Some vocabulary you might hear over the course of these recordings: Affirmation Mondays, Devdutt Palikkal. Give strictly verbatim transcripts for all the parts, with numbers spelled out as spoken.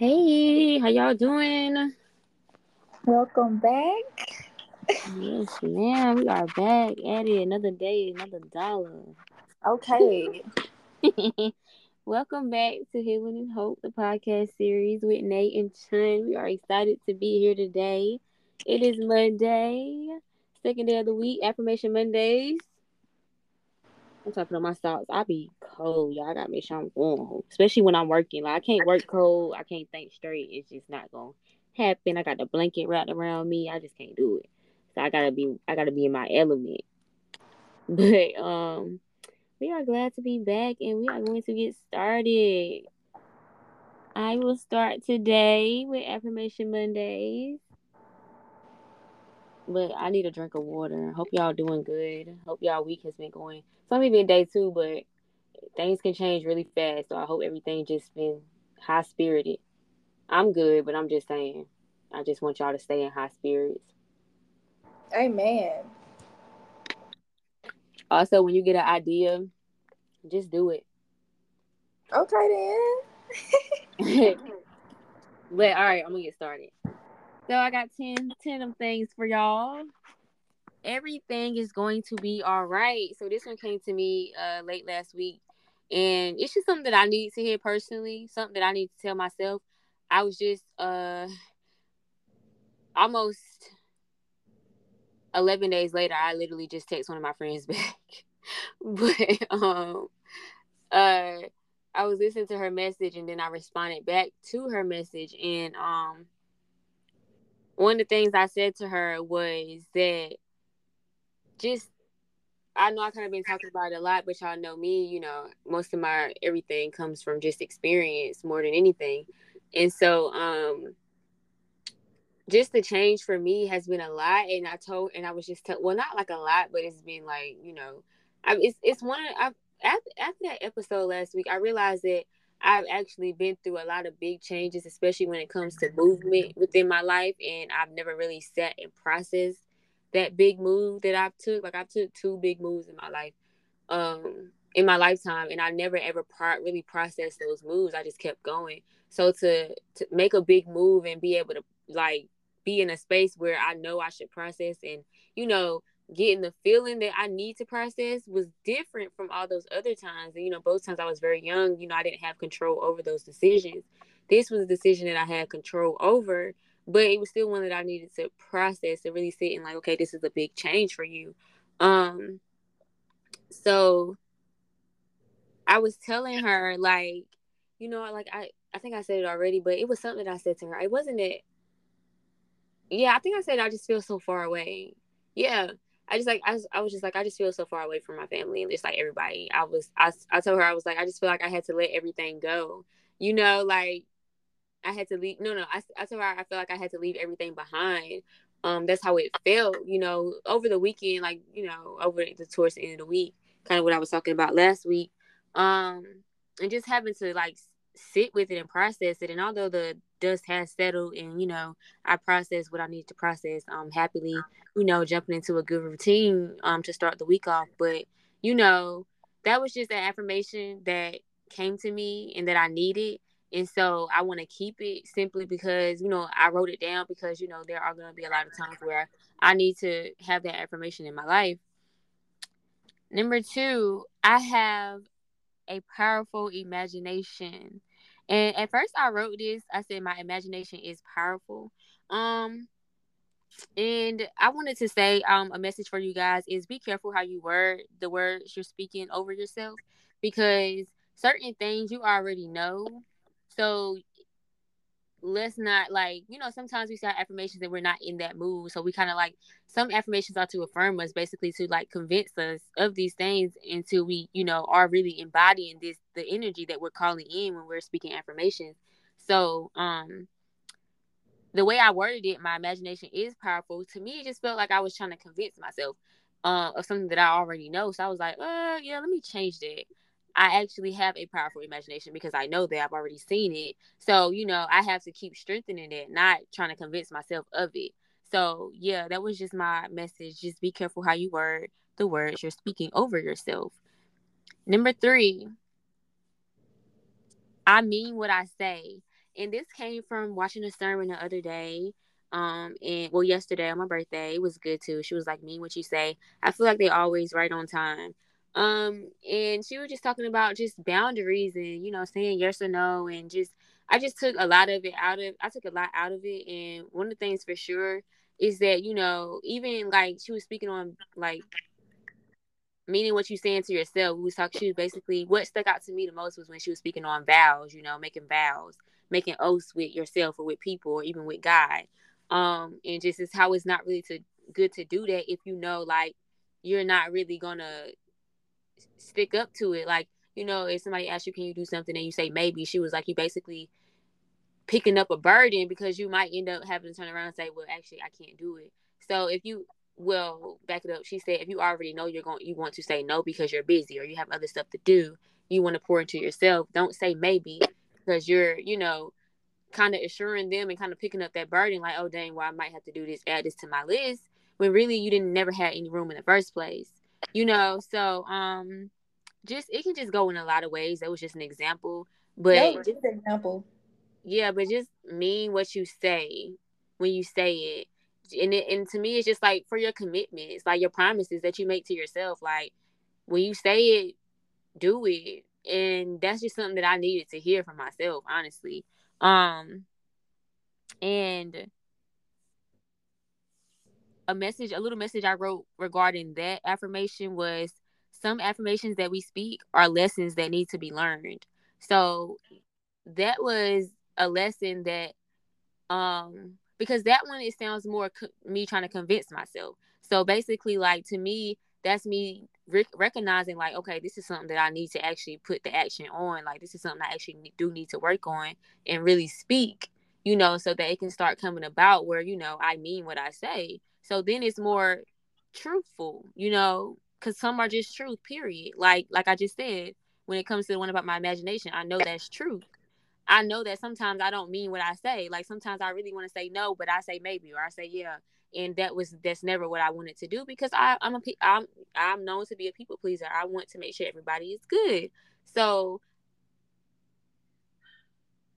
Hey, how y'all doing? Welcome back. Yes, ma'am. We are back at it. Another day, another dollar. Okay. Welcome back to Healing and Hope, the podcast series with Nate and Chun. We are excited to be here today. It is Monday, second day of the week, Affirmation Mondays. I'm talking on my socks. I be cold, y'all. I gotta make sure I'm warm, especially when I'm working. Like I can't work cold. I can't think straight. It's just not gonna happen. I got the blanket wrapped around me. I just can't do it. So I gotta be. I gotta be in my element. But um, we are glad to be back, and we are going to get started. I will start today with Affirmation Mondays. But I need a drink of water. Hope y'all doing good. Hope y'all week has been going. It's only been day two, but things can change really fast. So I hope everything just been high spirited. I'm good, but I'm just saying. I just want y'all to stay in high spirits. Amen. Also, when you get an idea, just do it. Okay then. But all right, I'm gonna get started. So I got ten, ten of things for y'all. Everything is going to be all right. So this one came to me uh, late last week. And it's just something that I need to hear personally. Something that I need to tell myself. I was just uh, almost eleven days later, I literally just text one of my friends back. But um, uh, I was listening to her message and then I responded back to her message. And um. One of the things I said to her was that just, I know I kind of been talking about it a lot, but y'all know me, you know, most of my everything comes from just experience more than anything. And so um, just the change for me has been a lot. And I told, and I was just, t- well, not like a lot, but it's been like, you know, I, it's it's one of, I've, after, after that episode last week, I realized that I've actually been through a lot of big changes, especially when it comes to movement within my life. And I've never really sat and processed that big move that I've took. Like I've took two big moves in my life, um, in my lifetime. And I never ever pro- really processed those moves. I just kept going. So to, to make a big move and be able to like be in a space where I know I should process and, you know, getting the feeling that I need to process was different from all those other times. And, you know, both times I was very young, you know, I didn't have control over those decisions. This was a decision that I had control over, but it was still one that I needed to process and really sit and like, okay, this is a big change for you. Um, so I was telling her like, you know, like I, I think I said it already, but it was something that I said to her. It wasn't it. Yeah. I think I said, I just feel so far away. Yeah. I just like I was, I was just like I just feel so far away from my family and just like everybody. I was I, I told her I was like I just feel like I had to let everything go, you know, like I had to leave. No, no, I, I told her I feel like I had to leave everything behind. Um, that's how it felt, you know, over the weekend, like you know, over the towards the end of the week, kind of what I was talking about last week. Um, and just having to like sit with it and process it. And although the dust has settled and, you know, I process what I need to process, I'm happily, you know, jumping into a good routine um, to start the week off. But, you know, that was just an affirmation that came to me and that I needed. And so I want to keep it simply because, you know, I wrote it down because, you know, there are going to be a lot of times where I need to have that affirmation in my life. Number two, I have a powerful imagination. And at first I wrote this, I said, my imagination is powerful. Um, and I wanted to say um, a message for you guys is be careful how you word the words you're speaking over yourself, because certain things you already know. So let's not like, you know, sometimes we say affirmations and we're not in that mood. So we kind of like some affirmations are to affirm us, basically to like convince us of these things until we, you know, are really embodying this, the energy that we're calling in when we're speaking affirmations. So, um, the way I worded it, my imagination is powerful. To me, it just felt like I was trying to convince myself uh, of something that I already know. So I was like, uh, yeah, let me change that. I actually have a powerful imagination because I know that I've already seen it. So, you know, I have to keep strengthening it, not trying to convince myself of it. So, yeah, that was just my message. Just be careful how you word the words you're speaking over yourself. Number three, I mean what I say. And this came from watching a sermon the other day. Um, and well, yesterday on my birthday, it was good too. She was like, mean what you say. I feel like they always right on time. Um, and she was just talking about just boundaries and, you know, saying yes or no. And just, I just took a lot of it out of, I took a lot out of it. And one of the things for sure is that, you know, even like she was speaking on like meaning what you're saying to yourself. We was talking, she was basically, what stuck out to me the most was when she was speaking on vows, you know, making vows, making oaths with yourself or with people or even with God. Um, and just is how it's not really to, good to do that if you know, like, you're not really gonna stick up to it. Like, you know, if somebody asks you, can you do something? And you say, maybe. She was like, you basically picking up a burden because you might end up having to turn around and say, well, actually, I can't do it. So if you, well, back it up. She said, if you already know you're going, you want to say no because you're busy or you have other stuff to do, you want to pour into yourself. Don't say maybe because you're, you know, kind of assuring them and kind of picking up that burden, like, oh, dang, well, I might have to do this, add this to my list, when really you didn't never had any room in the first place, you know? So um, just, it can just go in a lot of ways. That was just an example. But no, just an example. Yeah, but just mean what you say when you say it. And, it. and to me, it's just like for your commitments, like your promises that you make to yourself, like when you say it, do it. And that's just something that I needed to hear from myself, honestly. Um, and a message, a little message I wrote regarding that affirmation was, some affirmations that we speak are lessons that need to be learned. So that was a lesson that, um, because that one, it sounds more co- me trying to convince myself. So basically, like, to me, that's me rec- recognizing like, okay, this is something that I need to actually put the action on. Like, this is something I actually ne- do need to work on and really speak, you know, so that it can start coming about where, you know, I mean what I say. So then it's more truthful, you know, because some are just truth, period. Like, like I just said, when it comes to the one about my imagination, I know that's truth. I know that sometimes I don't mean what I say. Like, sometimes I really want to say no, but I say maybe, or I say, yeah. And that was, that's never what I wanted to do because I, I'm a, I'm, I'm known to be a people pleaser. I want to make sure everybody is good. So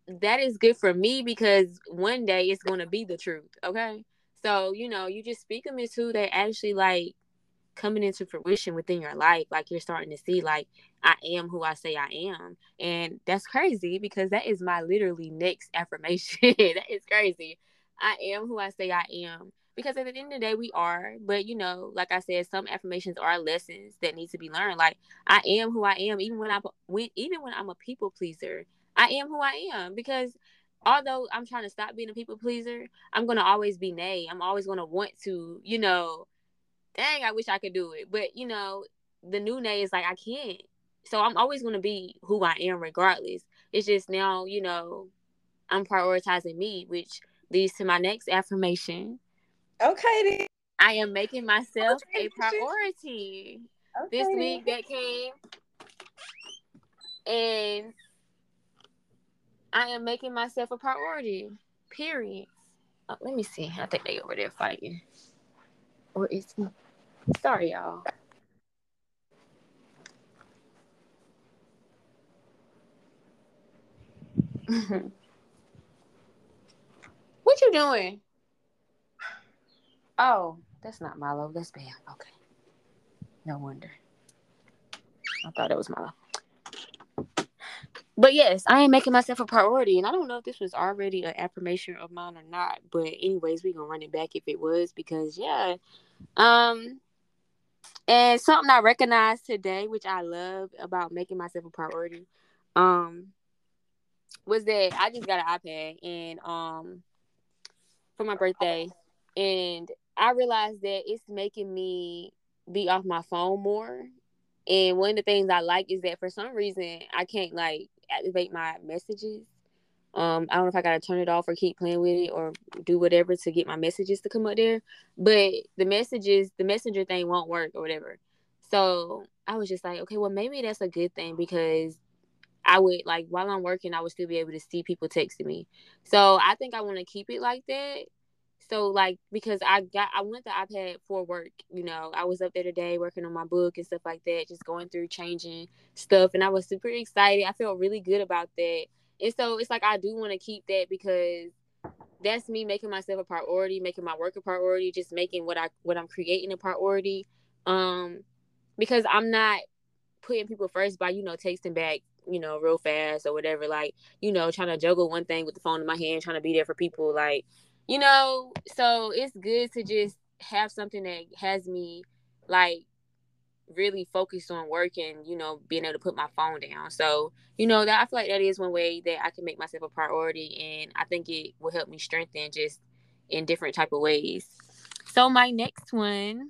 that is good for me because one day it's going to be the truth. Okay. So, you know, you just speak them into that actually like coming into fruition within your life. Like, you're starting to see, like, I am who I say I am. And that's crazy because that is my literally next affirmation. That is crazy. I am who I say I am. Because at the end of the day, we are. But, you know, like I said, some affirmations are lessons that need to be learned. Like, I am who I am, even when I when even when I'm a people pleaser. I am who I am because although I'm trying to stop being a people pleaser, I'm gonna always be nay. I'm always gonna want to, you know, dang, I wish I could do it. But, you know, the new nay is like, I can't. So I'm always gonna be who I am regardless. It's just now, you know, I'm prioritizing me, which leads to my next affirmation. Okay, then. I am making myself okay, a priority. Okay, this week that came. And I am making myself a priority. Period. Oh, let me see. I think they over there fighting. Or is he? Sorry, y'all. What you doing? Oh, that's not Milo. That's Bam. Okay. No wonder. I thought it was Milo. But yes, I am making myself a priority. And I don't know if this was already an affirmation of mine or not. But anyways, we're going to run it back if it was. Because, yeah. um, And something I recognized today, which I love about making myself a priority, um, was that I just got an iPad and um, for my birthday. And I realized that it's making me be off my phone more. And one of the things I like is that for some reason, I can't, like, activate my messages. Um, I don't know if I got to turn it off or keep playing with it or do whatever to get my messages to come up there. But the messages, the messenger thing won't work or whatever. So I was just like, okay, well, maybe that's a good thing because I would, like, while I'm working, I would still be able to see people texting me. So I think I want to keep it like that. So, like, because I got, I went the iPad for work, you know, I was up there today working on my book and stuff like that, just going through changing stuff. And I was super excited. I felt really good about that. And so it's like I do want to keep that, because that's me making myself a priority, making my work a priority, just making what I what I'm creating a priority. Um, because I'm not putting people first by, you know, texting back, you know, real fast or whatever. Like, you know, trying to juggle one thing with the phone in my hand, trying to be there for people. Like, you know, so it's good to just have something that has me, like, really focused on work and, you know, being able to put my phone down. So, you know, that I feel like that is one way that I can make myself a priority, and I think it will help me strengthen just in different type of ways. So my next one,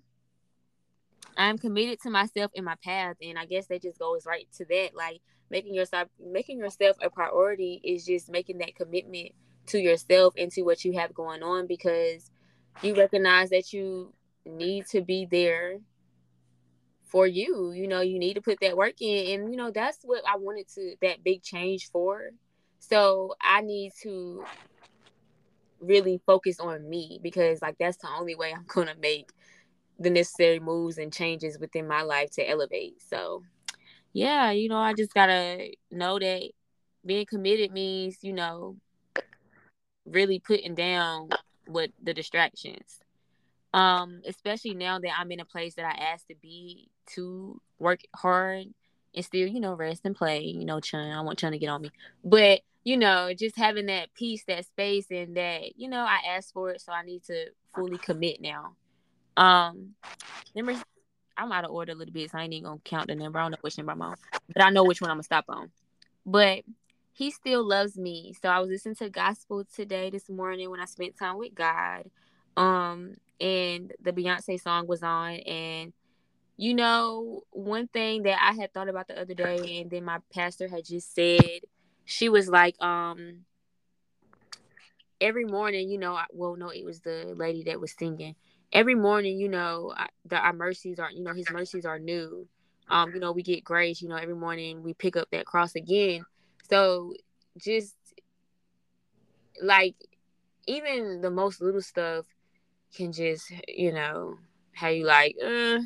I'm committed to myself and my path, and I guess that just goes right to that. Like, making yourself making yourself a priority is just making that commitment to yourself and to what you have going on, because you recognize that you need to be there for you. You know, you need to put that work in, and you know, that's what I wanted to that big change for. So I need to really focus on me, because like that's the only way I'm gonna make the necessary moves and changes within my life to elevate. So yeah, you know, I just gotta know that being committed means, you know, really putting down what the distractions. Um, especially now that I'm in a place that I asked to be, to work hard and still, you know, rest and play, you know, Chun. I want Chun to get on me. But, you know, just having that peace, that space, and that, you know, I asked for it, so I need to fully commit now. Um, number, I'm out of order a little bit, so I ain't even going to count the number. I don't know which number I'm on, but I know which one I'm going to stop on. But he still loves me. So I was listening to gospel today, this morning, when I spent time with God. Um, and the Beyonce song was on, and you know, one thing that I had thought about the other day, and then my pastor had just said, she was like, um, every morning, you know, I, well, no, it was the lady that was singing, every morning, you know, I, the, our mercies are, you know, his mercies are new. Um, you know, we get grace, you know, every morning we pick up that cross again. So just like, even the most little stuff can just, you know, how you like, uh.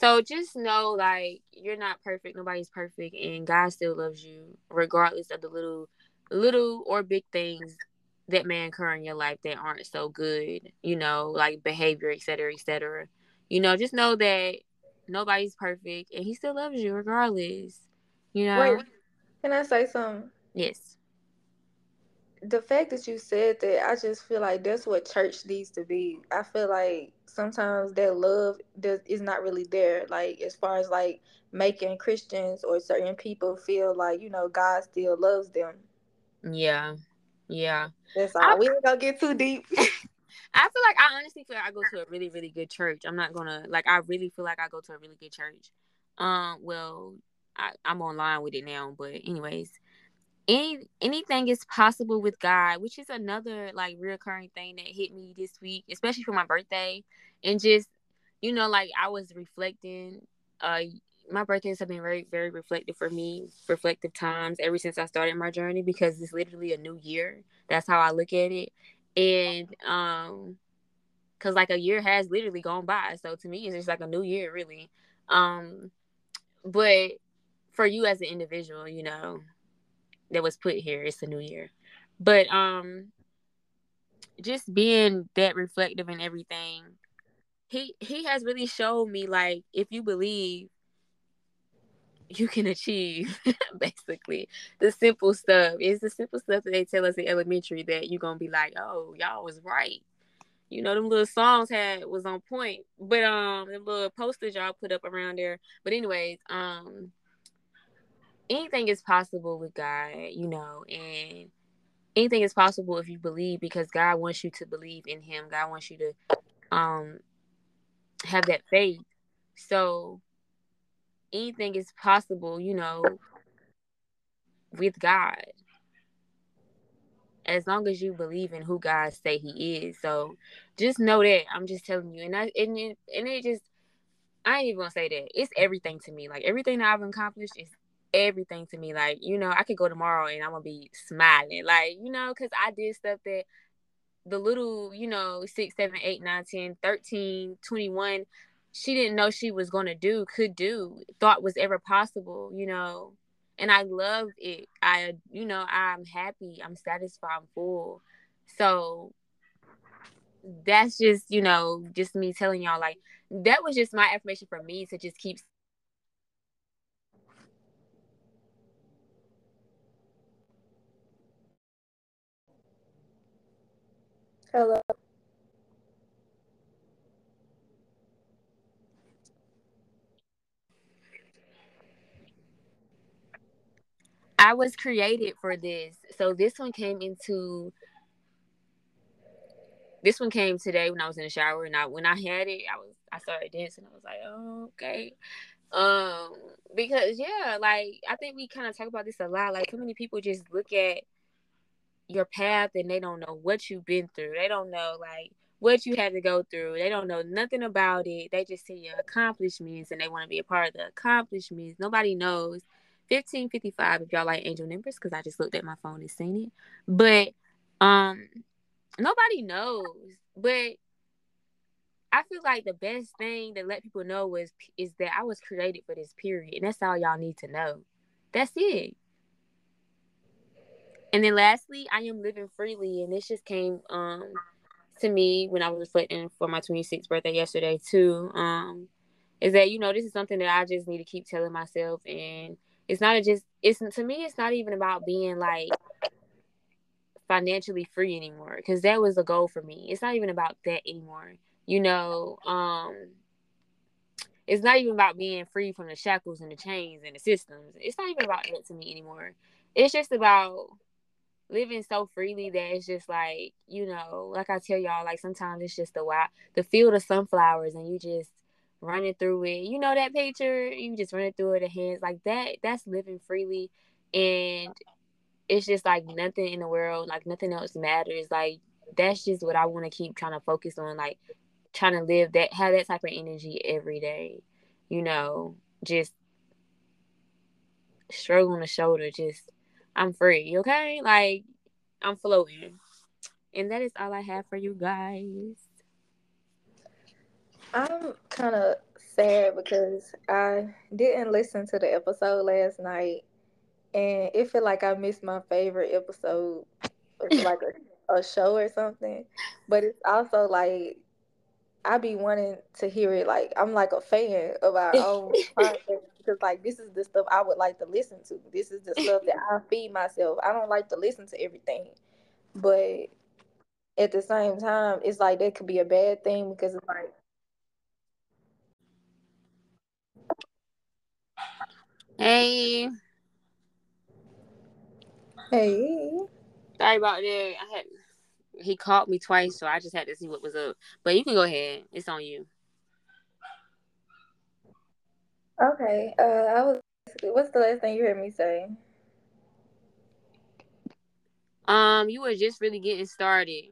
So just know, like, you're not perfect. Nobody's perfect. And God still loves you, regardless of the little, little or big things that may occur in your life that aren't so good, you know, like behavior, et cetera, et cetera. You know, just know that nobody's perfect and he still loves you regardless, you know. Wait, can I say something? Yes. The fact that you said that, I just feel like that's what church needs to be. I feel like sometimes that love does, is not really there. Like, as far as, like, making Christians or certain people feel like, you know, God still loves them. Yeah. Yeah. That's all. I, we ain't gonna get too deep. I feel like, I honestly feel like I go to a really, really good church. I'm not gonna, like, I really feel like I go to a really good church. Um, well, I, I'm online with it now, but anyways. Any, anything is possible with God, which is another, like, reoccurring thing that hit me this week, especially for my birthday. And just, you know, like, I was reflecting. Uh, my birthdays have been very, very reflective for me, reflective times ever since I started my journey, because it's literally a new year. That's how I look at it. And um, because, like, a year has literally gone by. So, to me, it's just like a new year, really. Um, but for you as an individual, you know, that was put here, it's a new year. But um just being that reflective and everything, he he has really showed me, like, if you believe, you can achieve. Basically the simple stuff. It's the simple stuff that they tell us in elementary that you're gonna be like, oh, y'all was right, you know, them little songs had was on point, but um the little posters y'all put up around there. But anyways, um anything is possible with God, you know, and anything is possible if you believe, because God wants you to believe in him. God wants you to um, have that faith. So anything is possible, you know, with God, as long as you believe in who God say he is. So just know that. I'm just telling you. And I, and it, and it just, I ain't even gonna say that. It's everything to me. Like, everything that I've accomplished is everything to me. Like, you know, I could go tomorrow and I'm gonna be smiling, like, you know, because I did stuff that the little, you know, six, seven, eight, nine, ten, thirteen, twenty-one she didn't know she was gonna do, could do, thought was ever possible, you know. And I love it. I, you know, I'm happy. I'm satisfied. I'm full. So that's just, you know, just me telling y'all, like, that was just my affirmation for me to just keep. Hello. I was created for this. So this one came into, this one came today when I was in the shower, and I, when I had it, I was, I started dancing. I was like, oh, okay. Um, because yeah, like, I think we kind of talk about this a lot. Like, so many people just look at your path and they don't know what you've been through. They don't know, like, what you had to go through. They don't know nothing about it. They just see your accomplishments and they want to be a part of the accomplishments. Nobody knows. fifteen fifty-five if y'all like angel numbers, because I just looked at my phone and seen it. But um, nobody knows. But I feel like the best thing to let people know is, is that I was created for this period. And that's all y'all need to know. That's it. And then lastly, I am living freely. And this just came um, to me when I was reflecting for my twenty-sixth birthday yesterday too. Um, is that, you know, this is something that I just need to keep telling myself. And it's not just, it's, to me, it's not even about being like financially free anymore, because that was a goal for me. It's not even about that anymore. You know, um, it's not even about being free from the shackles and the chains and the systems. It's not even about that to me anymore. It's just about living so freely that it's just like, you know, like I tell y'all, like sometimes it's just the wild, the field of sunflowers, and you just running through it. You know that picture? You just running through it, the hands like that. That's living freely. And it's just like nothing in the world, like nothing else matters. Like that's just what I want to keep trying to focus on, like trying to live that, have that type of energy every day. You know, just shrug on the shoulder, just I'm free, okay? Like I'm floating. And that is all I have for you guys. I'm kind of sad because I didn't listen to the episode last night, and it feel like I missed my favorite episode, like a, a show or something. But it's also like I be wanting to hear it. Like I'm like a fan of our own podcast, because like this is the stuff I would like to listen to. This is the stuff that I feed myself. I don't like to listen to everything, but at the same time, it's like that could be a bad thing, because it's like. Hey. Hey. Sorry about that. I had he called me twice, so I just had to see what was up. But you can go ahead. It's on you. Okay. Uh, I was. What's the last thing you heard me say? Um, you were just really getting started.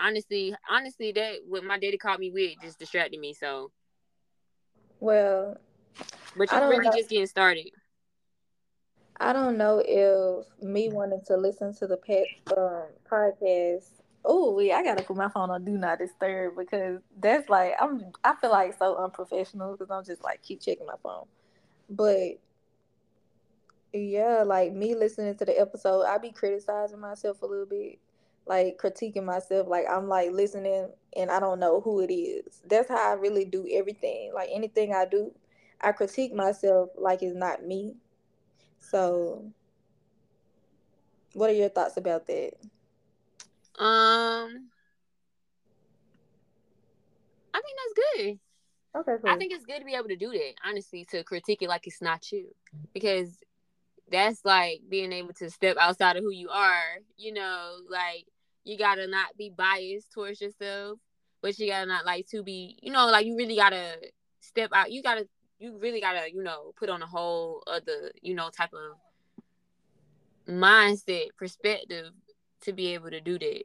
Honestly, honestly, that what my daddy called me with just distracted me. So. Well. But you're really know. just getting started. I don't know if me wanting to listen to the pet, um, podcast. Oh, wait, I gotta put my phone on Do Not Disturb, because that's like I'm. I feel like so unprofessional, because I'm just like keep checking my phone. But yeah, like me listening to the episode, I be criticizing myself a little bit, like critiquing myself. Like I'm like listening, and I don't know who it is. That's how I really do everything. Like anything I do. I critique myself like it's not me. So, what are your thoughts about that? Um, I think that's good. Okay, cool. I think it's good to be able to do that, honestly, to critique it like it's not you. Because that's like being able to step outside of who you are. You know, like, you gotta not be biased towards yourself, but you gotta not, like, to be, you know, like, you really gotta step out. You gotta You really got to, you know, put on a whole other, you know, type of mindset, perspective to be able to do that.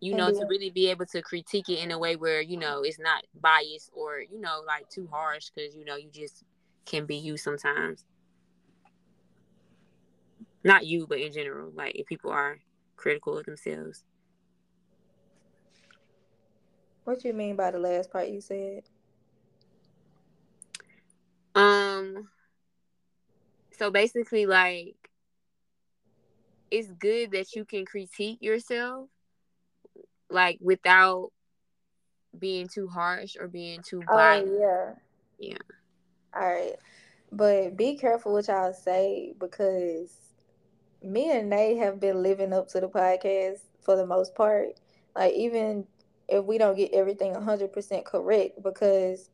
You know, yeah. to really be able to critique it in a way where, you know, it's not biased or, you know, like too harsh, because, you know, you just can be you sometimes. Not you, but in general, like if people are critical of themselves. What you mean by the last part you said? Um, So basically, like, it's good that you can critique yourself, like, without being too harsh or being too violent. Oh, yeah. Yeah. All right. But be careful what y'all say, because me and Nate have been living up to the podcast for the most part. Like, even if we don't get everything one hundred percent correct, because,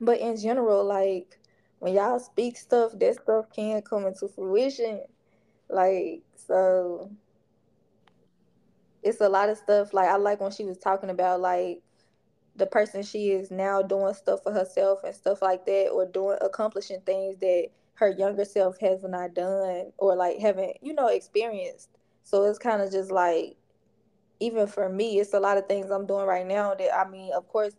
but in general, like, when y'all speak stuff, that stuff can come into fruition. Like, so it's a lot of stuff. Like, I like when she was talking about, like, the person she is now doing stuff for herself and stuff like that, or doing, accomplishing things that her younger self has not done, or, like, haven't, you know, experienced. So it's kind of just, like, even for me, it's a lot of things I'm doing right now that, I mean, of course,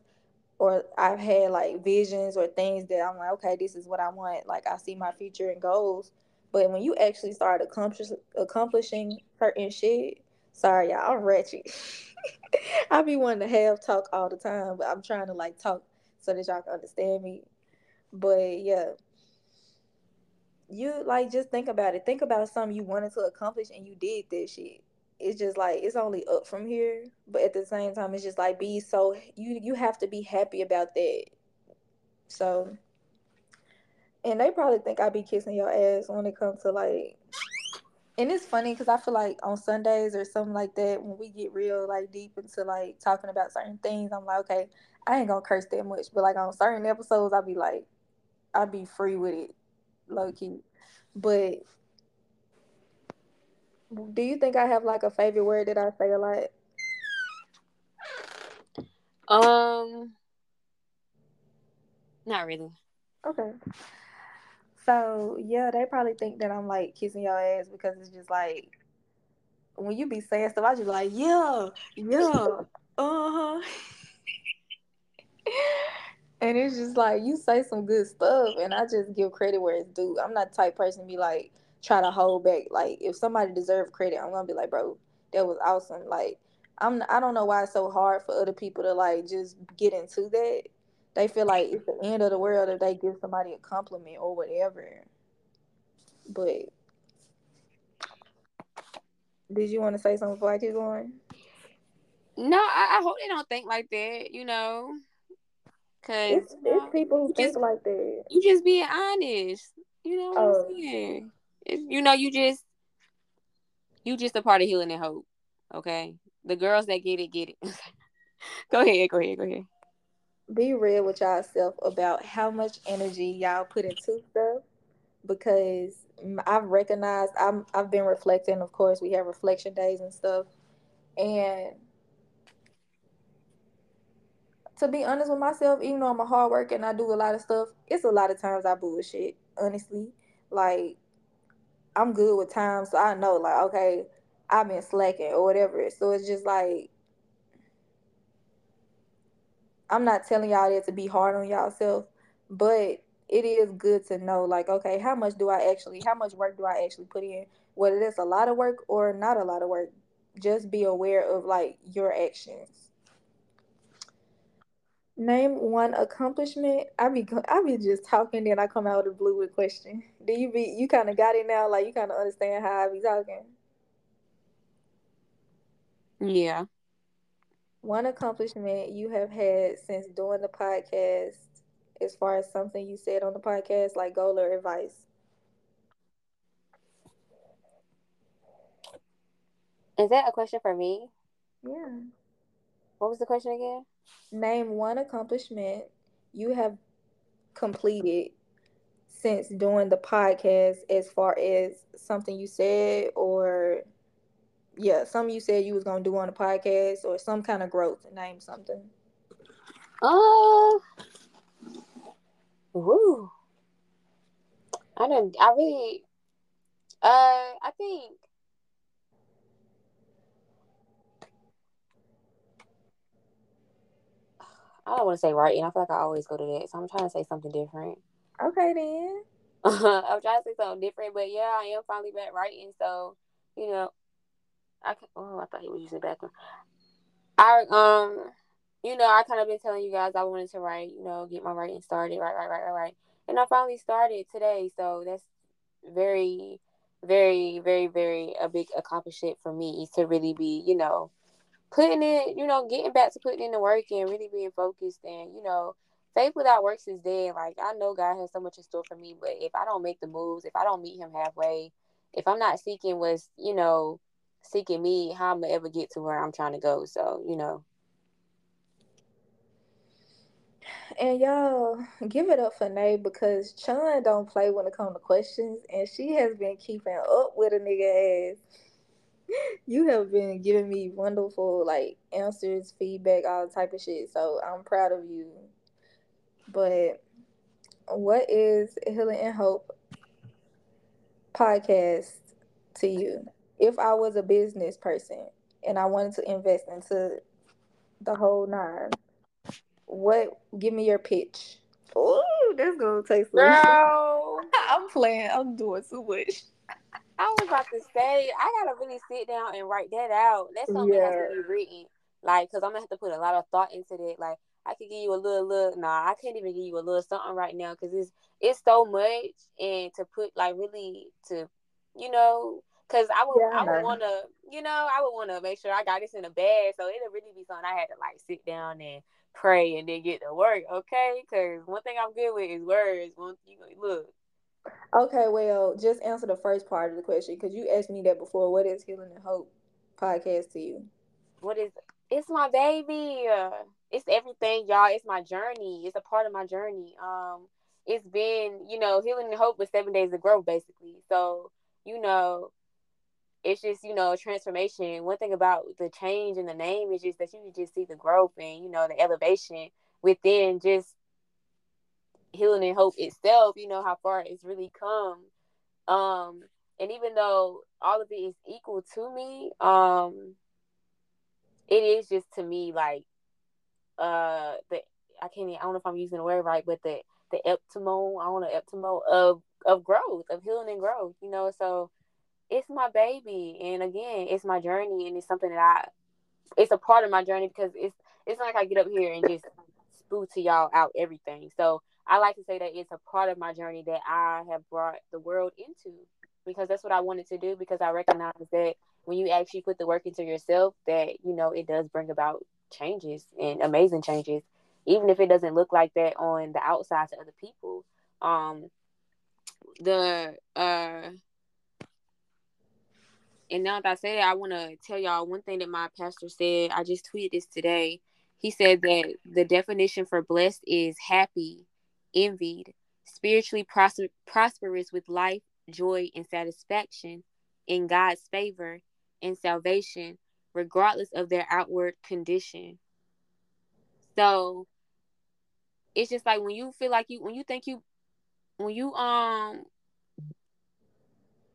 or I've had, like, visions or things that I'm like, okay, this is what I want. Like, I see my future and goals. But when you actually start accomplish- accomplishing certain shit, sorry, y'all, I'm ratchet. I be wanting to have talk all the time, but I'm trying to, like, talk so that y'all can understand me. But, yeah, you, like, just think about it. Think about something you wanted to accomplish and you did that shit. It's just like, it's only up from here, but at the same time, it's just like, be so you you have to be happy about that. So, and they probably think I be kissing your ass when it comes to, like, and it's funny because I feel like on Sundays or something like that, when we get real, like, deep into, like, talking about certain things, I'm like, okay, I ain't gonna curse that much, but, like, on certain episodes, I be like, I be free with it, low key, but. Do you think I have, like, a favorite word that I say a lot? Um, not really. Okay. So, yeah, they probably think that I'm, like, kissing your ass because it's just, like, when you be saying stuff, I just be like, yeah, yeah, uh-huh. And it's just, like, you say some good stuff, and I just give credit where it's due. I'm not the type person to be, like, try to hold back. Like, if somebody deserves credit, I'm gonna be like, bro, that was awesome. Like, I'm I don't know why it's so hard for other people to, like, just get into that. They feel like it's the end of the world if they give somebody a compliment or whatever. But did you want to say something before I keep going? No, I, I hope they don't think like that, you know, because it's, it's people who think just, like that. You just being honest, you know what oh. I'm saying. You know, you just, you just a part of healing and hope, okay? The girls that get it, get it. Go ahead, go ahead, go ahead. Be real with y'allself about how much energy y'all put into stuff, because I've recognized, I'm, I've been reflecting, of course, we have reflection days and stuff, and to be honest with myself, even though I'm a hard worker and I do a lot of stuff, it's a lot of times I bullshit, honestly. Like, I'm good with time, so I know, like, okay, I've been slacking or whatever. So it's just like, I'm not telling y'all that to be hard on y'allself, but it is good to know, like, okay, how much do I actually, how much work do I actually put in? Whether that's a lot of work or not a lot of work, just be aware of, like, your actions. Name one accomplishment. I be I be just talking, then I come out of the blue with a question. Do you be you kind of got it now? Like, you kind of understand how I be talking? Yeah. One accomplishment you have had since doing the podcast, as far as something you said on the podcast, like goal or advice. Is that a question for me? Yeah. What was the question again? Name one accomplishment you have completed since doing the podcast, as far as something you said or, yeah, something you said you was going to do on the podcast, or some kind of growth. Name something. Oh. Uh, woo. I don't, I really, uh, I think. I don't want to say writing. I feel like I always go to that. So I'm trying to say something different. Okay, then. I'm trying to say something different. But, yeah, I am finally back writing. So, you know, I can, oh, I thought he was using the bathroom. I, um, you know, I kind of been telling you guys I wanted to write, you know, get my writing started, right, right, right, right, right. And I finally started today. So that's very, very, very, very a big accomplishment for me to really be, you know, putting it, you know, getting back to putting in the work and really being focused. And, you know, faith without works is dead. Like, I know God has so much in store for me, but if I don't make the moves, if I don't meet him halfway, if I'm not seeking what's, you know, seeking me, how I'm going to ever get to where I'm trying to go. So, you know. And y'all, give it up for Nay, because Chun don't play when it comes to questions, and she has been keeping up with a nigga ass. You have been giving me wonderful, like, answers, feedback, all type of shit, so I'm proud of you. But what is Healing and Hope podcast to you? If I was a business person and I wanted to invest into the whole nine, what? Give me your pitch. Ooh, that's gonna take some. Girl, I'm playing. I'm doing too much. I was about to say, I gotta really sit down and write that out. That's something yeah. that has to be written, like, because I'm gonna have to put a lot of thought into that. Like, I could give you a little, little. Nah, I can't even give you a little something right now because it's it's so much, and to put like really to, you know. Cause I would, yeah. I would want to, you know, I would want to make sure I got this in a bag. So it'll really be something I had to like sit down and pray and then get to work, okay? Cause one thing I'm good with is words. One, you look. Okay, well, just answer the first part of the question, cause you asked me that before. What is Healing and Hope podcast to you? What is? It's my baby. It's everything, y'all. It's my journey. It's a part of my journey. Um, it's been, you know, Healing and Hope with seven days of growth, basically. So, you know. It's just, you know, transformation. One thing about the change in the name is just that you can just see the growth and, you know, the elevation within just Healing and Hope itself, you know, how far it's really come. Um, and even though all of it is equal to me, um, it is just to me like, uh, the I can't even, I don't know if I'm using the word right, but the, the epitome, I don't know, epitome of, of growth, of healing and growth, you know, so. It's my baby, and again, it's my journey, and it's something that I, it's a part of my journey, because it's it's not like I get up here and just spew to y'all out everything. So I like to say that it's a part of my journey that I have brought the world into, because that's what I wanted to do, because I recognize that when you actually put the work into yourself, that, you know, it does bring about changes, and amazing changes, even if it doesn't look like that on the outside to other people. Um, the, uh... And now that I say that, I want to tell y'all one thing that my pastor said. I just tweeted this today. He said that the definition for blessed is happy, envied, spiritually pros- prosperous with life, joy, and satisfaction in God's favor and salvation, regardless of their outward condition. So it's just like when you feel like you, when you think you, when you, um,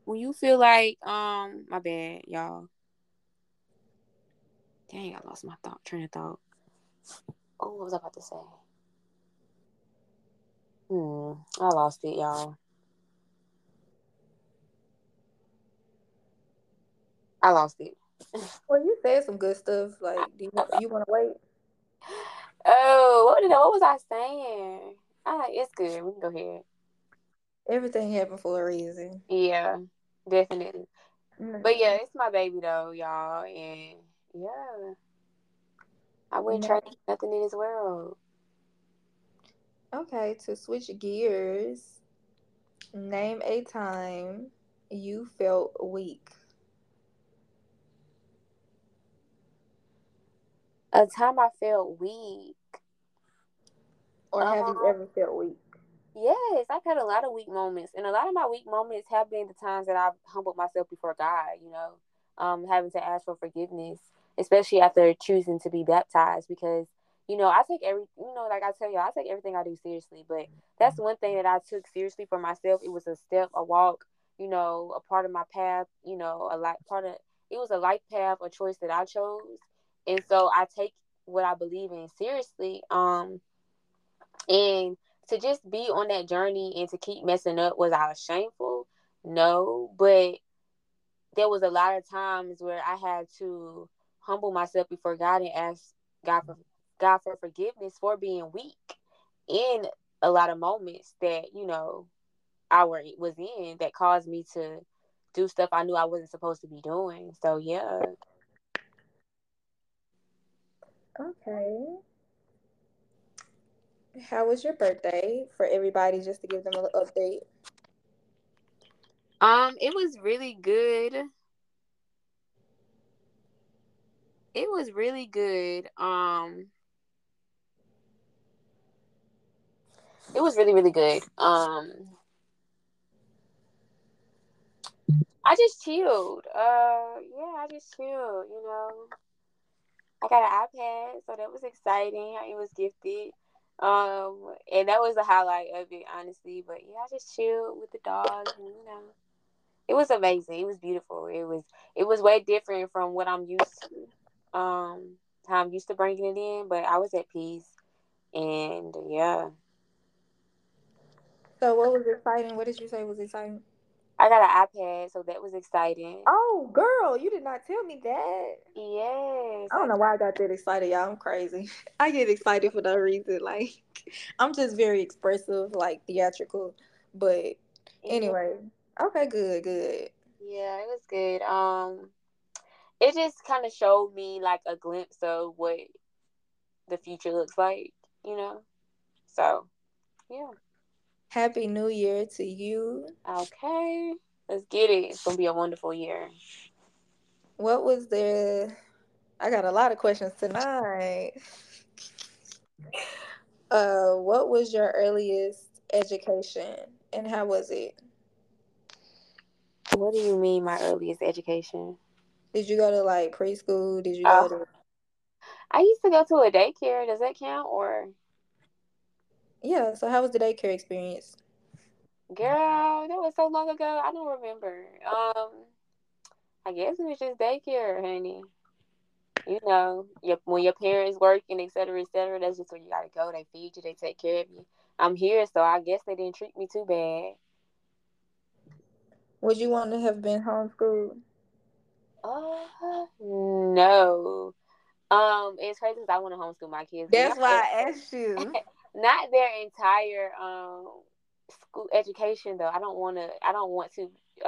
When you feel like, um, my bad, y'all. Dang, I lost my thought, train of thought. Oh, what was I about to say? Hmm, I lost it, y'all. I lost it. Well, you said some good stuff. Like, do you want, you want to wait? Oh, what did I, what was I saying? Ah, it's good. We can go ahead. Everything happened for a reason. Yeah, definitely. Mm-hmm. But yeah, it's my baby though, y'all. And yeah, I wouldn't mm-hmm. trade nothing in this world. Okay, to switch gears, name a time you felt weak. A time I felt weak. Or have um, you ever felt weak? Yes, I've had a lot of weak moments, and a lot of my weak moments have been the times that I've humbled myself before God, you know, um, having to ask for forgiveness, especially after choosing to be baptized, because, you know, I take every, you know, like I tell y'all, I take everything I do seriously, but that's one thing that I took seriously for myself. It was a step, a walk, you know, a part of my path, you know, a life part of, it was a life path, a choice that I chose, and so I take what I believe in seriously, um, and to just be on that journey and to keep messing up, was I shameful? No, but there was a lot of times where I had to humble myself before God and ask God for God for forgiveness for being weak in a lot of moments that, you know, I was in that caused me to do stuff I knew I wasn't supposed to be doing. So, yeah. Okay. How was your birthday for everybody, just to give them a little update? Um, it was really good. It was really good. Um, it was really, really good. Um, I just chilled. Uh, yeah, I just chilled, you know. I got an iPad, so that was exciting. It was gifted. Um, and that was the highlight of it, honestly. But, yeah, I just chilled with the dogs, and, you know. It was amazing. It was beautiful. It was it was way different from what I'm used to, um, how I'm used to bringing it in. But I was at peace. And, yeah. So, what was exciting? What did you say was exciting? I got an iPad, so that was exciting. Oh, girl, you did not tell me that. Yes. I don't know why I got that excited, y'all. I'm crazy. I get excited for no reason. Like, I'm just very expressive, like, theatrical. But anyway, yeah. Okay, good, good. Yeah, it was good. Um, it just kind of showed me, like, a glimpse of what the future looks like, you know? So, yeah. Happy New Year to you. Okay. Let's get it. It's going to be a wonderful year. What was the... I got a lot of questions tonight. Uh, what was your earliest education and how was it? What do you mean my earliest education? Did you go to, like, preschool? Did you go uh, to... I used to go to a daycare. Does that count or... Yeah, so how was the daycare experience? Girl, that was so long ago. I don't remember. Um, I guess it was just daycare, honey. You know, your, when your parents work and et cetera, et cetera, that's just where you got to go. They feed you. They take care of you. I'm here, so I guess they didn't treat me too bad. Would you want to have been homeschooled? Uh, no. Um, it's crazy because I want to homeschool my kids. That's why I asked you. Not their entire um, school education, though. I don't want to. I don't want to. Uh,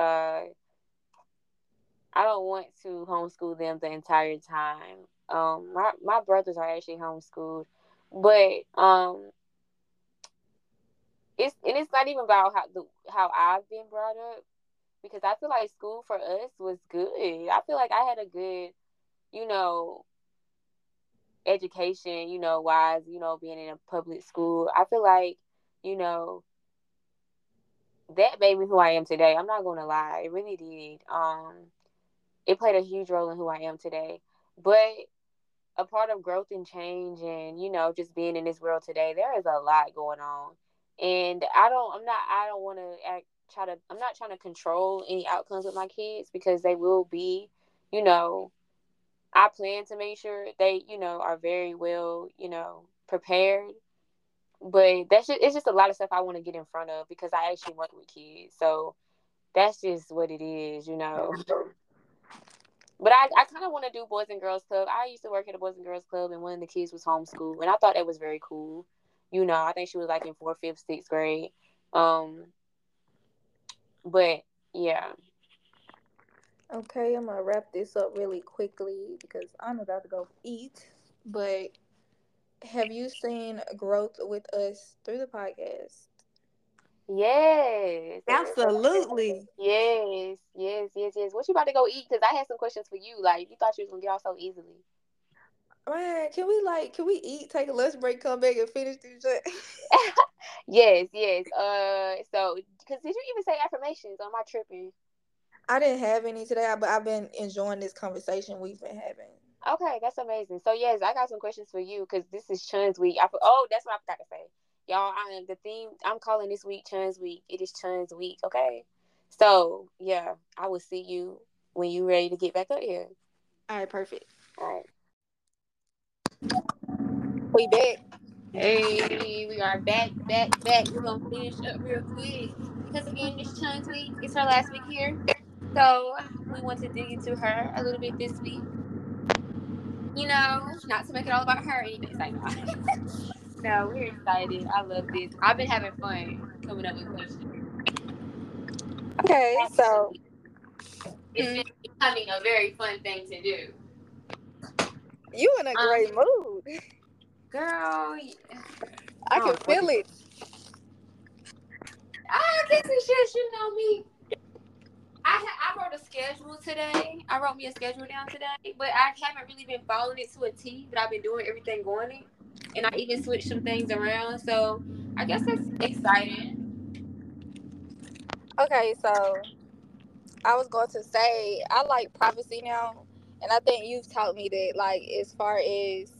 I don't want to homeschool them the entire time. Um, my my brothers are actually homeschooled, but um, it's and it's not even about how the how I've been brought up, because I feel like school for us was good. I feel like I had a good, you know. education, you know, wise, you know, being in a public school. I feel like, you know, that made me who I am today. I'm not going to lie. It really did. Um, it played a huge role in who I am today. But a part of growth and change and, you know, just being in this world today, there is a lot going on. And I don't, I'm not, I don't want to act, try to, I'm not trying to control any outcomes with my kids because they will be, you know, I plan to make sure they, you know, are very well, you know, prepared. But that's just, it's just a lot of stuff I want to get in front of because I actually work with kids. So that's just what it is, you know. But I, I kind of want to do Boys and Girls Club. I used to work at a Boys and Girls Club, and one of the kids was homeschooled. And I thought that was very cool. You know, I think she was like in fourth, fifth, sixth grade. Um, but, yeah. Okay, I'm going to wrap this up really quickly because I'm about to go eat. But have you seen growth with us through the podcast? Yes. Absolutely. Yes, yes, yes, yes. What you about to go eat? Because I had some questions for you. Like, you thought you was going to get off so easily. Man, can we, like, can we eat, take a lunch break, come back, and finish this shit? Yes, yes. Uh, so, because did you even say affirmations on my tripping? I didn't have any today, but I've been enjoying this conversation we've been having. Okay, that's amazing. So, yes, I got some questions for you because this is Chun's Week. I, oh, that's what I forgot to say. Y'all, I am the theme. I'm calling this week Chun's Week. It is Chun's Week, okay? So, yeah, I will see you when you're ready to get back up here. All right, perfect. All right. We back. Hey, we are back, back, back. We're going to finish up real quick because, again, it's Chun's Week. It's her last week here. So, we want to dig into her a little bit this week. You know, not to make it all about her. Anything like that. No, we're excited. I love this. I've been having fun coming up with questions. Okay, so it's been becoming a very fun thing to do. You in a great um, mood, girl. Yeah. I can oh, feel it. I guess it's just, you know me. I I wrote a schedule today. I wrote me a schedule down today, but I haven't really been following it to a T. But I've been doing everything on it, and I even switched some things around. So I guess that's exciting. Okay, so I was going to say I like prophecy now. And I think you've taught me that, like, as far as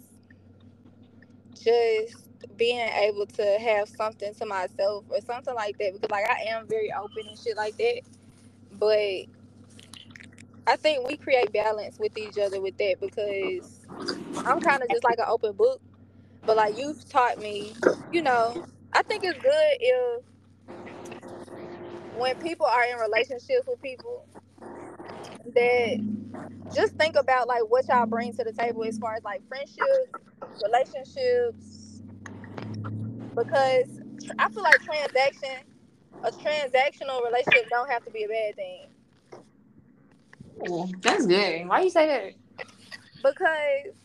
just being able to have something to myself or something like that. Because, like, I am very open and shit like that. But I think we create balance with each other with that because I'm kind of just like an open book. But, like, you've taught me, you know, I think it's good if when people are in relationships with people that just think about like what y'all bring to the table as far as like friendships, relationships, because I feel like transaction, a transactional relationship don't have to be a bad thing. Ooh, that's good. Why you say that? Because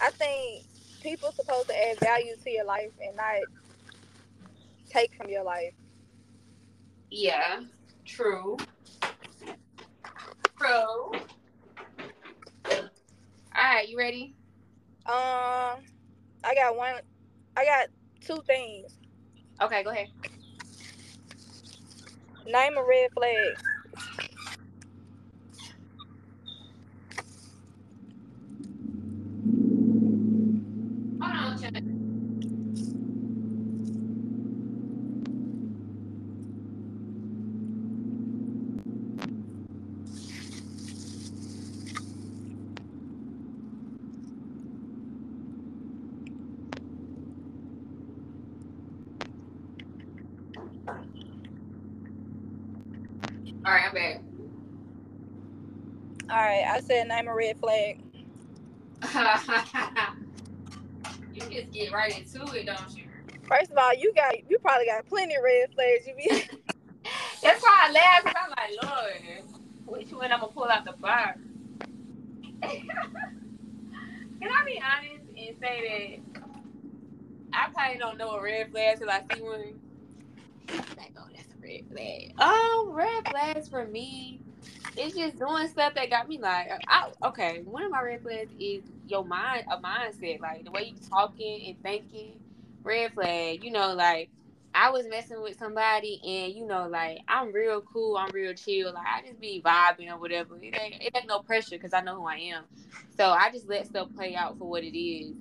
I think people are supposed to add value to your life and not take from your life. Yeah, true. All right, you ready? Um, uh, I got one. I got two things. Okay, go ahead. Name a red flag. Hold on, Chad. All right, I'm back. All right, I said name a red flag. You just get right into it, don't you? First of all, you got you probably got plenty of red flags. You be. That's why I laugh, because I'm like, Lord, which one I'm gonna pull out the bar? Can I be honest and say that I probably don't know a red flag till I see one? Like, oh, that's a red flag. Oh, red flags for me, it's just doing stuff that got me like, I, okay, one of my red flags is your mind, a mindset, like the way you talking and thinking, red flag. You know, like I was messing with somebody and, you know, like I'm real cool, I'm real chill, like I just be vibing or whatever. It ain't, it ain't no pressure because I know who I am. So I just let stuff play out for what it is.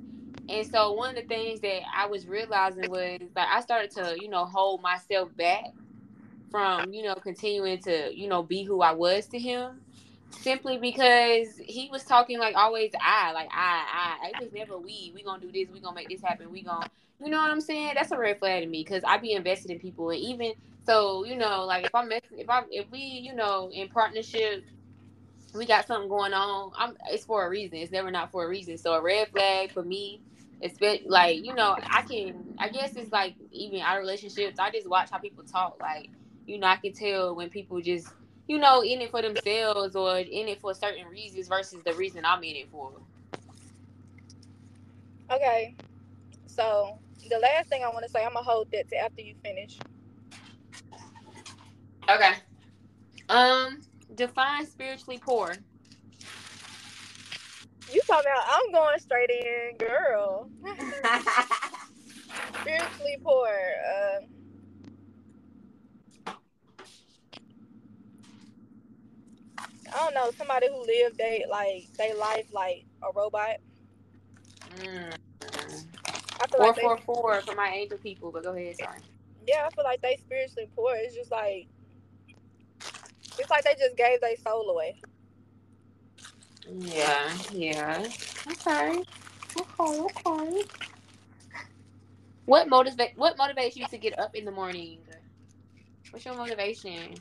And so one of the things that I was realizing was like I started to, you know, hold myself back from, you know, continuing to, you know, be who I was to him simply because he was talking like always I, like I, I, it was never we, we gonna do this, we gonna make this happen, we gonna, you know what I'm saying? That's a red flag to me because I be invested in people. And even so, you know, like if I'm messing, if I, if we, you know, in partnership, we got something going on, I'm, it's for a reason. It's never not for a reason. So a red flag for me, it's been like, you know, I can, I guess it's like even our relationships, I just watch how people talk. Like, you know, I can tell when people just, you know, in it for themselves or in it for certain reasons versus the reason I'm in it for. Okay. So the last thing I want to say, I'm going to hold that to after you finish. Okay. Um, define spiritually poor. You talking about, I'm going straight in, girl. Spiritually poor. Uh, I don't know, somebody who lived they like they life like a robot. Mm. I feel four like four they, four for my angel people, but go ahead, sorry. Yeah, I feel like they spiritually poor. It's just like it's like they just gave their soul away. Yeah, yeah. Okay. Okay, okay. What motivate what motivates you to get up in the morning? What's your motivation?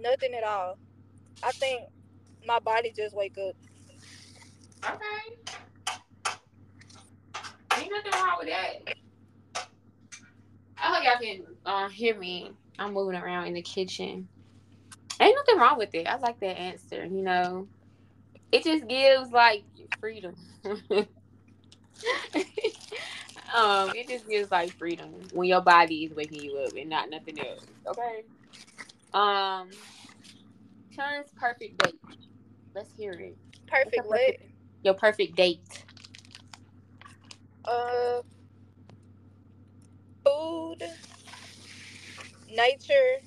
Nothing at all. I think my body just wake up. Okay. Ain't nothing wrong with that. I hope y'all can uh, hear me. I'm moving around in the kitchen. Ain't nothing wrong with it. I like that answer, you know. It just gives, like, freedom. um, It just gives, like, freedom when your body is waking you up and not nothing else, okay? Um, Sean's perfect date. Let's hear it. Perfect your what? Perfect, your perfect date. Uh, food, nature,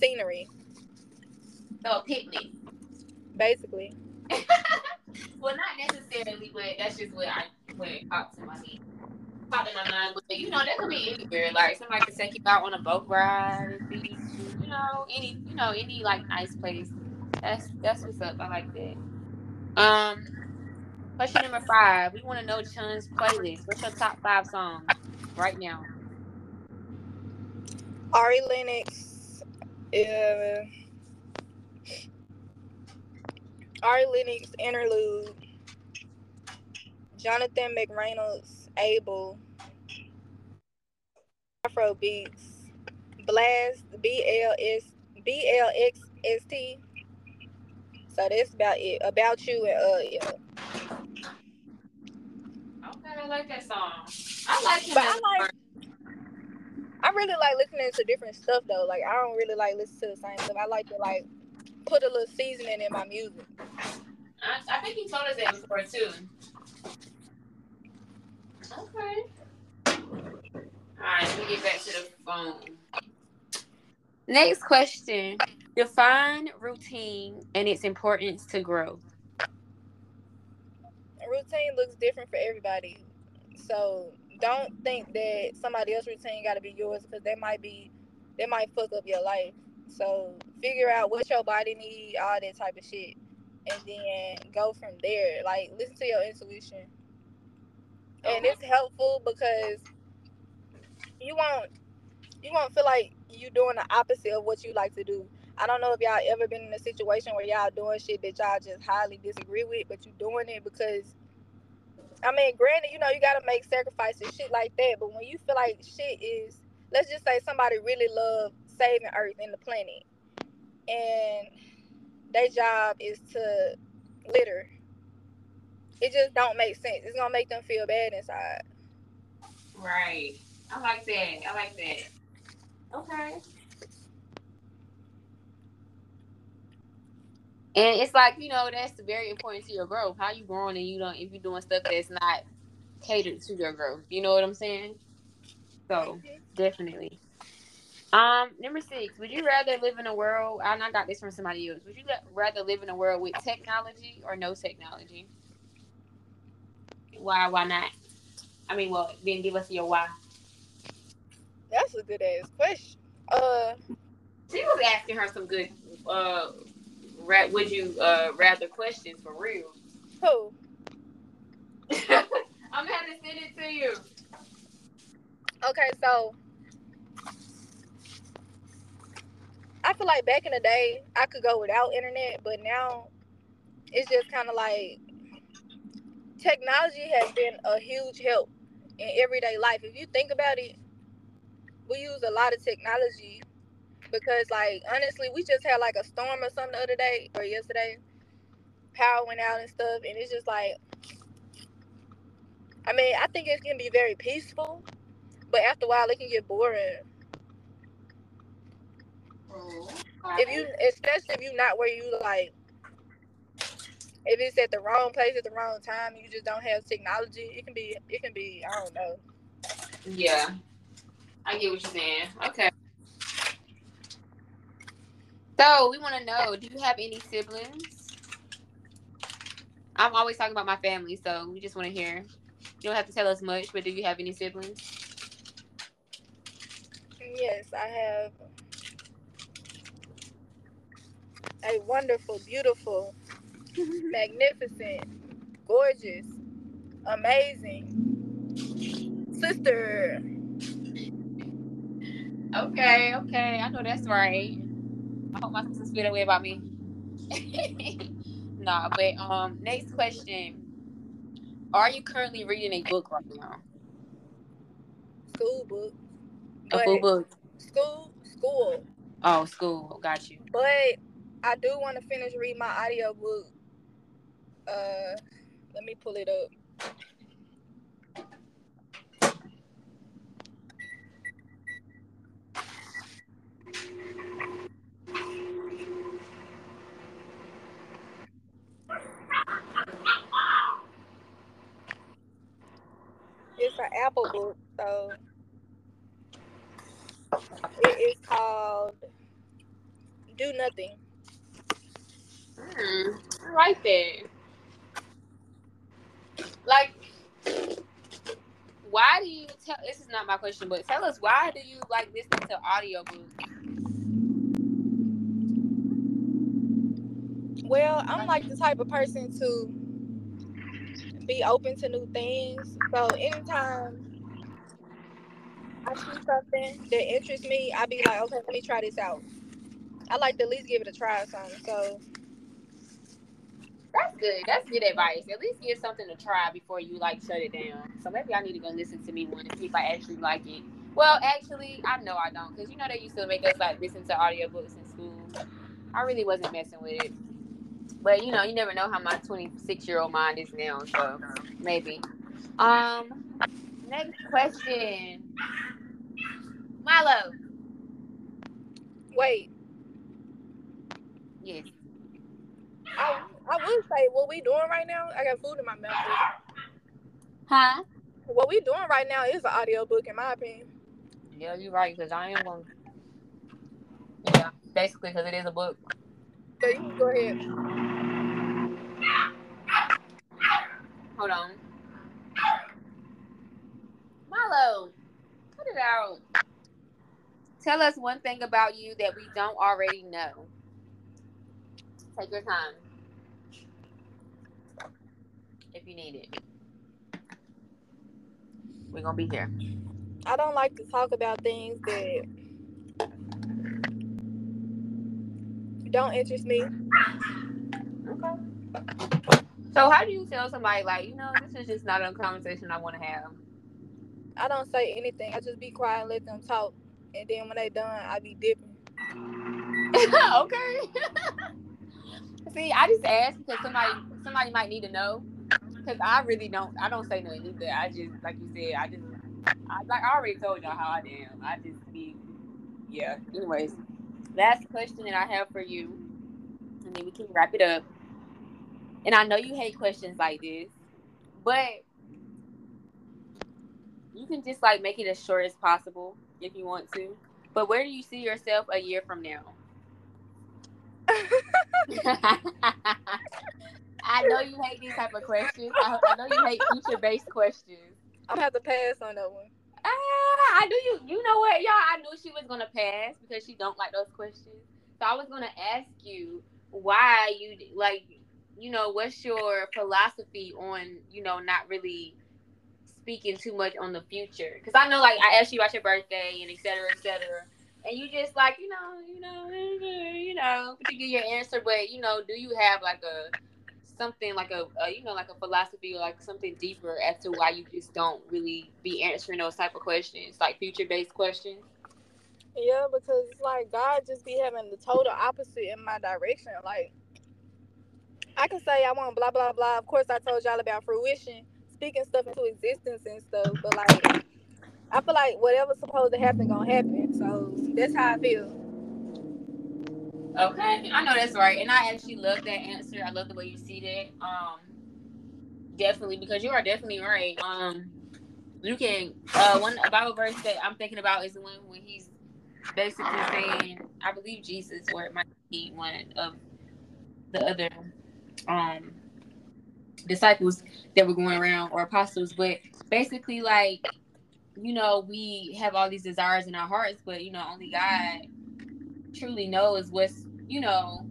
scenery. So a picnic, basically. Well, not necessarily, but that's just what I what it pops in my head, popped in my mind. But you know, that could be anywhere. Like somebody could take you out on a boat ride, beach, you know, any you know any like nice place. That's that's what's up. I like that. Um. Question number five. We want to know Chun's playlist. What's your top five songs right now? Ari Lennox. Uh, Ari Lennox, Interlude. Jonathan McReynolds, Able. Afro Beats. Blast, B L S, B L X S T. So that's about it. About You and uh, yeah. I like that song. I like him. But I like. I really like listening to different stuff though. Like I don't really like listen to the same stuff. I like to like put a little seasoning in my music. I, I think you told us that before too. Okay. All right. Let me get back to the phone. Next question: define routine and its importance to growth. Routine looks different for everybody, so don't think that somebody else's routine got to be yours, because they might be they might fuck up your life. So figure out what your body needs, all that type of shit, and then go from there. Like listen to your intuition, and it's helpful because you won't you won't feel like you doing the opposite of what you like to do. I don't know if y'all ever been in a situation where y'all doing shit that y'all just highly disagree with, but you doing it because, I mean, granted, you know, you got to make sacrifices, shit like that, but when you feel like shit is, let's just say somebody really love saving Earth and the planet, and their job is to litter. It just don't make sense. It's going to make them feel bad inside. Right. I like that. I like that. Okay. And it's like, you know, that's very important to your growth. How you growing and you don't, if you're doing stuff that's not catered to your growth. You know what I'm saying? So, definitely. Um, number six, would you rather live in a world, and I got this from somebody else, would you rather live in a world with technology or no technology? Why, why not? I mean, well, then give us your why. That's a good-ass question. Uh, she was asking her some good uh. Ra- would you uh, rather questions for real? Who? I'm going to send it to you. Okay, so I feel like back in the day, I could go without internet, but now it's just kind of like technology has been a huge help in everyday life. If you think about it, we use a lot of technology. Because, like, honestly, we just had, like, a storm or something the other day, or yesterday. Power went out and stuff, and it's just, like, I mean, I think it can be very peaceful, but after a while, it can get boring. Oh, okay. If you, especially if you're not where you, like, if it's at the wrong place at the wrong time, you just don't have technology, it can be, it can be, I don't know. Yeah. I get what you're saying. Okay. So, we want to know, do you have any siblings? I'm always talking about my family, so we just want to hear. You don't have to tell us much, but do you have any siblings? Yes, I have a wonderful, beautiful, magnificent, gorgeous, amazing sister. Okay, okay. I know that's right. I hope my sister's feeling that way about me. Nah, but um, next question. Are you currently reading a book right now? School book. A full book. School, school. Oh, school. Got you. But I do want to finish reading my audio book. Uh, let me pull it up. It's an Apple book, so it is called Do Nothing. Mm, I like that. Like, why do you tell? This is not my question, but tell us, why do you like listening to audiobooks? Well, I'm like the type of person to be open to new things. So anytime I see something that interests me, I be like, okay, let me try this out. I like to at least give it a try or something. So that's good. That's good advice. At least give something a try before you like shut it down. So maybe I need to go listen to me one and see if I actually like it. Well, actually, I know I don't, because you know they used to make us like listen to audiobooks in school. I really wasn't messing with it. But, you know, you never know how my twenty-six-year-old mind is now, so maybe. Um, next question. Milo. Wait. Yes. I, I would say, what we doing right now, I got food in my mouth. Huh? What we doing right now is an audiobook, in my opinion. Yeah, you're right, because I am one. Yeah, basically, because it is a book. So you can go ahead. Hold on. Milo, cut it out. Tell us one thing about you that we don't already know. Take your time. If you need it. We're going to be here. I don't like to talk about things that don't interest me. Okay. So how do you tell somebody, like, you know, this is just not a conversation I want to have? I don't say anything. I just be quiet and let them talk. And then when they done, I be dipping. Okay. See, I just asked because somebody somebody might need to know. Because I really don't, I don't say nothing either. I just, like you said, I just, I, like I already told y'all how I am. I just be, yeah. Anyways, last question that I have for you. And then we can wrap it up. And I know you hate questions like this, but you can just like make it as short as possible if you want to. But where do you see yourself a year from now? I know you hate these type of questions. I, I know you hate future-based questions. I'm gonna have to pass on that one. Ah, I knew you. You know what, y'all? I knew she was gonna pass because she don't like those questions. So I was gonna ask you why you like. You know, what's your philosophy on, you know, not really speaking too much on the future? Because I know, like, I asked you about your birthday and et cetera, et cetera. And you just, like, you know, you know, you know, but you get your answer. But, you know, do you have, like, a something, like a, a, you know, like a philosophy or, like, something deeper as to why you just don't really be answering those type of questions, like future-based questions? Yeah, because, like, God just be having the total opposite in my direction, like. I can say I want blah, blah, blah. Of course, I told y'all about fruition, speaking stuff into existence and stuff. But, like, I feel like whatever's supposed to happen gonna happen. So, that's how I feel. Okay. I know that's right. And I actually love that answer. I love the way you see that. Um, definitely, because you are definitely right. Um, you can, uh, one Bible verse that I'm thinking about is the one when he's basically saying, I believe Jesus, or it might be one of the other um disciples that were going around, or apostles, but basically, like, you know, we have all these desires in our hearts, but, you know, only God truly knows what's, you know,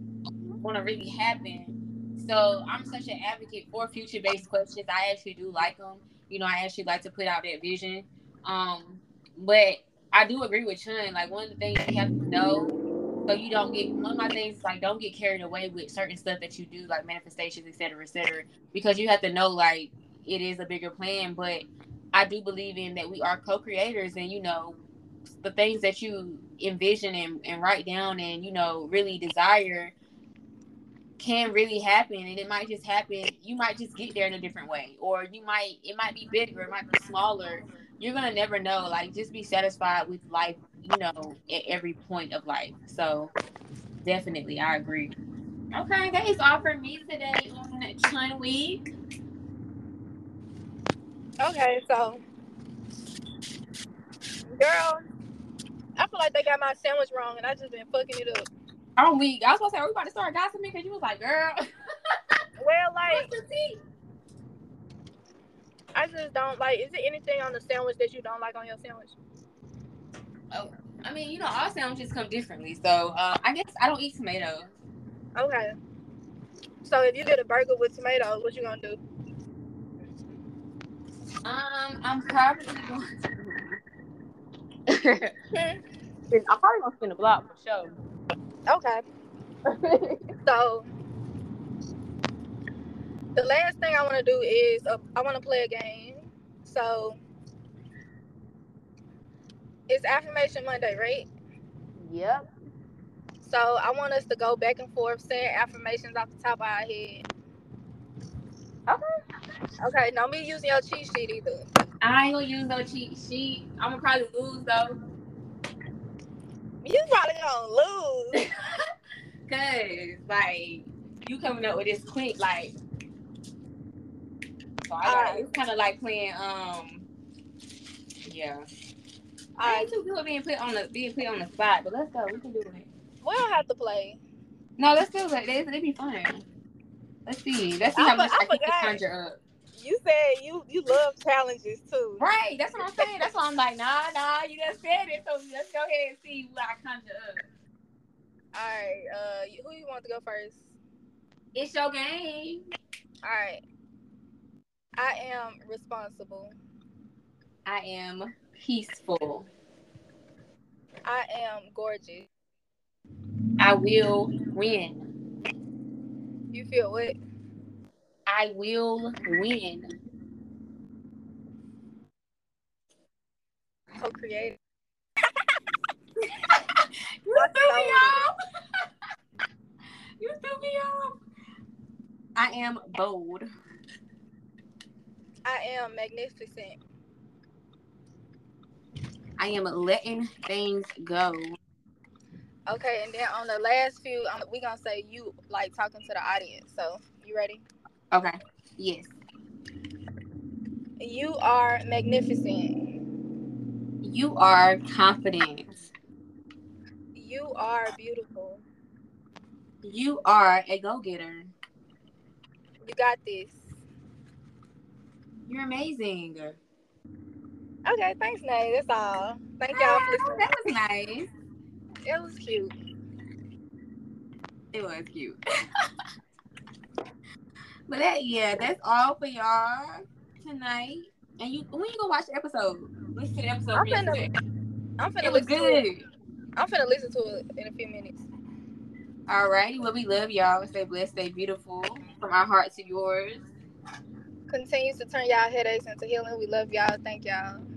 going to really happen. So I'm such an advocate for future-based questions. I actually do like them. You know, I actually like to put out that vision. Um, but I do agree with Chun. Like, one of the things we have to know, so you don't get, one of my things is, like, don't get carried away with certain stuff that you do, like manifestations, et cetera, et cetera, because you have to know, like, it is a bigger plan, but I do believe in that we are co-creators, and, you know, the things that you envision and, and write down and, you know, really desire can really happen. And it might just happen. You might just get there in a different way, or you might, it might be bigger, it might be smaller. You're going to never know. Like, just be satisfied with life, you know, at every point of life. So definitely, I agree. Okay, that is all for me today on Chun Week. Okay, so, girl, I feel like they got my sandwich wrong, and I just been fucking it up. Oh, we, I was supposed to say, are we about to start gossiping? Because you was like, girl. Well, like, what's the tea? I just don't, like, is there anything on the sandwich that you don't like on your sandwich? Oh, I mean, you know, all sandwiches come differently, so uh, I guess I don't eat tomatoes. Okay. So, if you did a burger with tomatoes, what you gonna do? Um, I'm probably going to... I'm probably gonna spin the block for sure. Okay. So the last thing I want to do is uh, I want to play a game. So it's Affirmation Monday, right? Yep. So I want us to go back and forth saying affirmations off the top of our head. Okay. Okay. No me using your cheat sheet either. I ain't gonna use no cheat sheet. I'm gonna probably lose though. You probably gonna lose. Cause like you coming up with this quick, like. So I gotta, right. It's kind of like playing. Um. Yeah. I ain't too good at being put on the being put on the spot, but let's go. We can do it. We don't have to play. No, let's do it. It'd they, be fun. Let's see. Let's see I how much I, I can conjure up. You said you, you love challenges, too. Right. That's what I'm saying. That's why I'm like, nah, nah, you just said it. So let's go ahead and see what I conjure up. All right. Uh, who you want to go first? It's your game. All right. I am responsible. I am peaceful. I am gorgeous. I will win. You feel what? I will win. Co-creator. You threw me off. You threw me off. I am bold. I am magnificent. I am letting things go. Okay, and then on the last few, we're going to say you like talking to the audience. So, you ready? Okay. Yes. You are magnificent. You are confident. You are beautiful. You are a go-getter. You got this. You're amazing. Okay, thanks, Nay. That's all. Thank y'all for listening. That was nice. It was cute. It was cute. But that, yeah, that's all for y'all tonight. And you, when you gonna watch the episode? Listen to the episode. I'm finna, I'm finna it was listen good. To it. I'm finna listen to it in a few minutes. All righty. Well, we love y'all. Stay blessed. Stay beautiful. From our heart to yours. Continue to turn y'all headaches into healing. We love y'all. Thank y'all.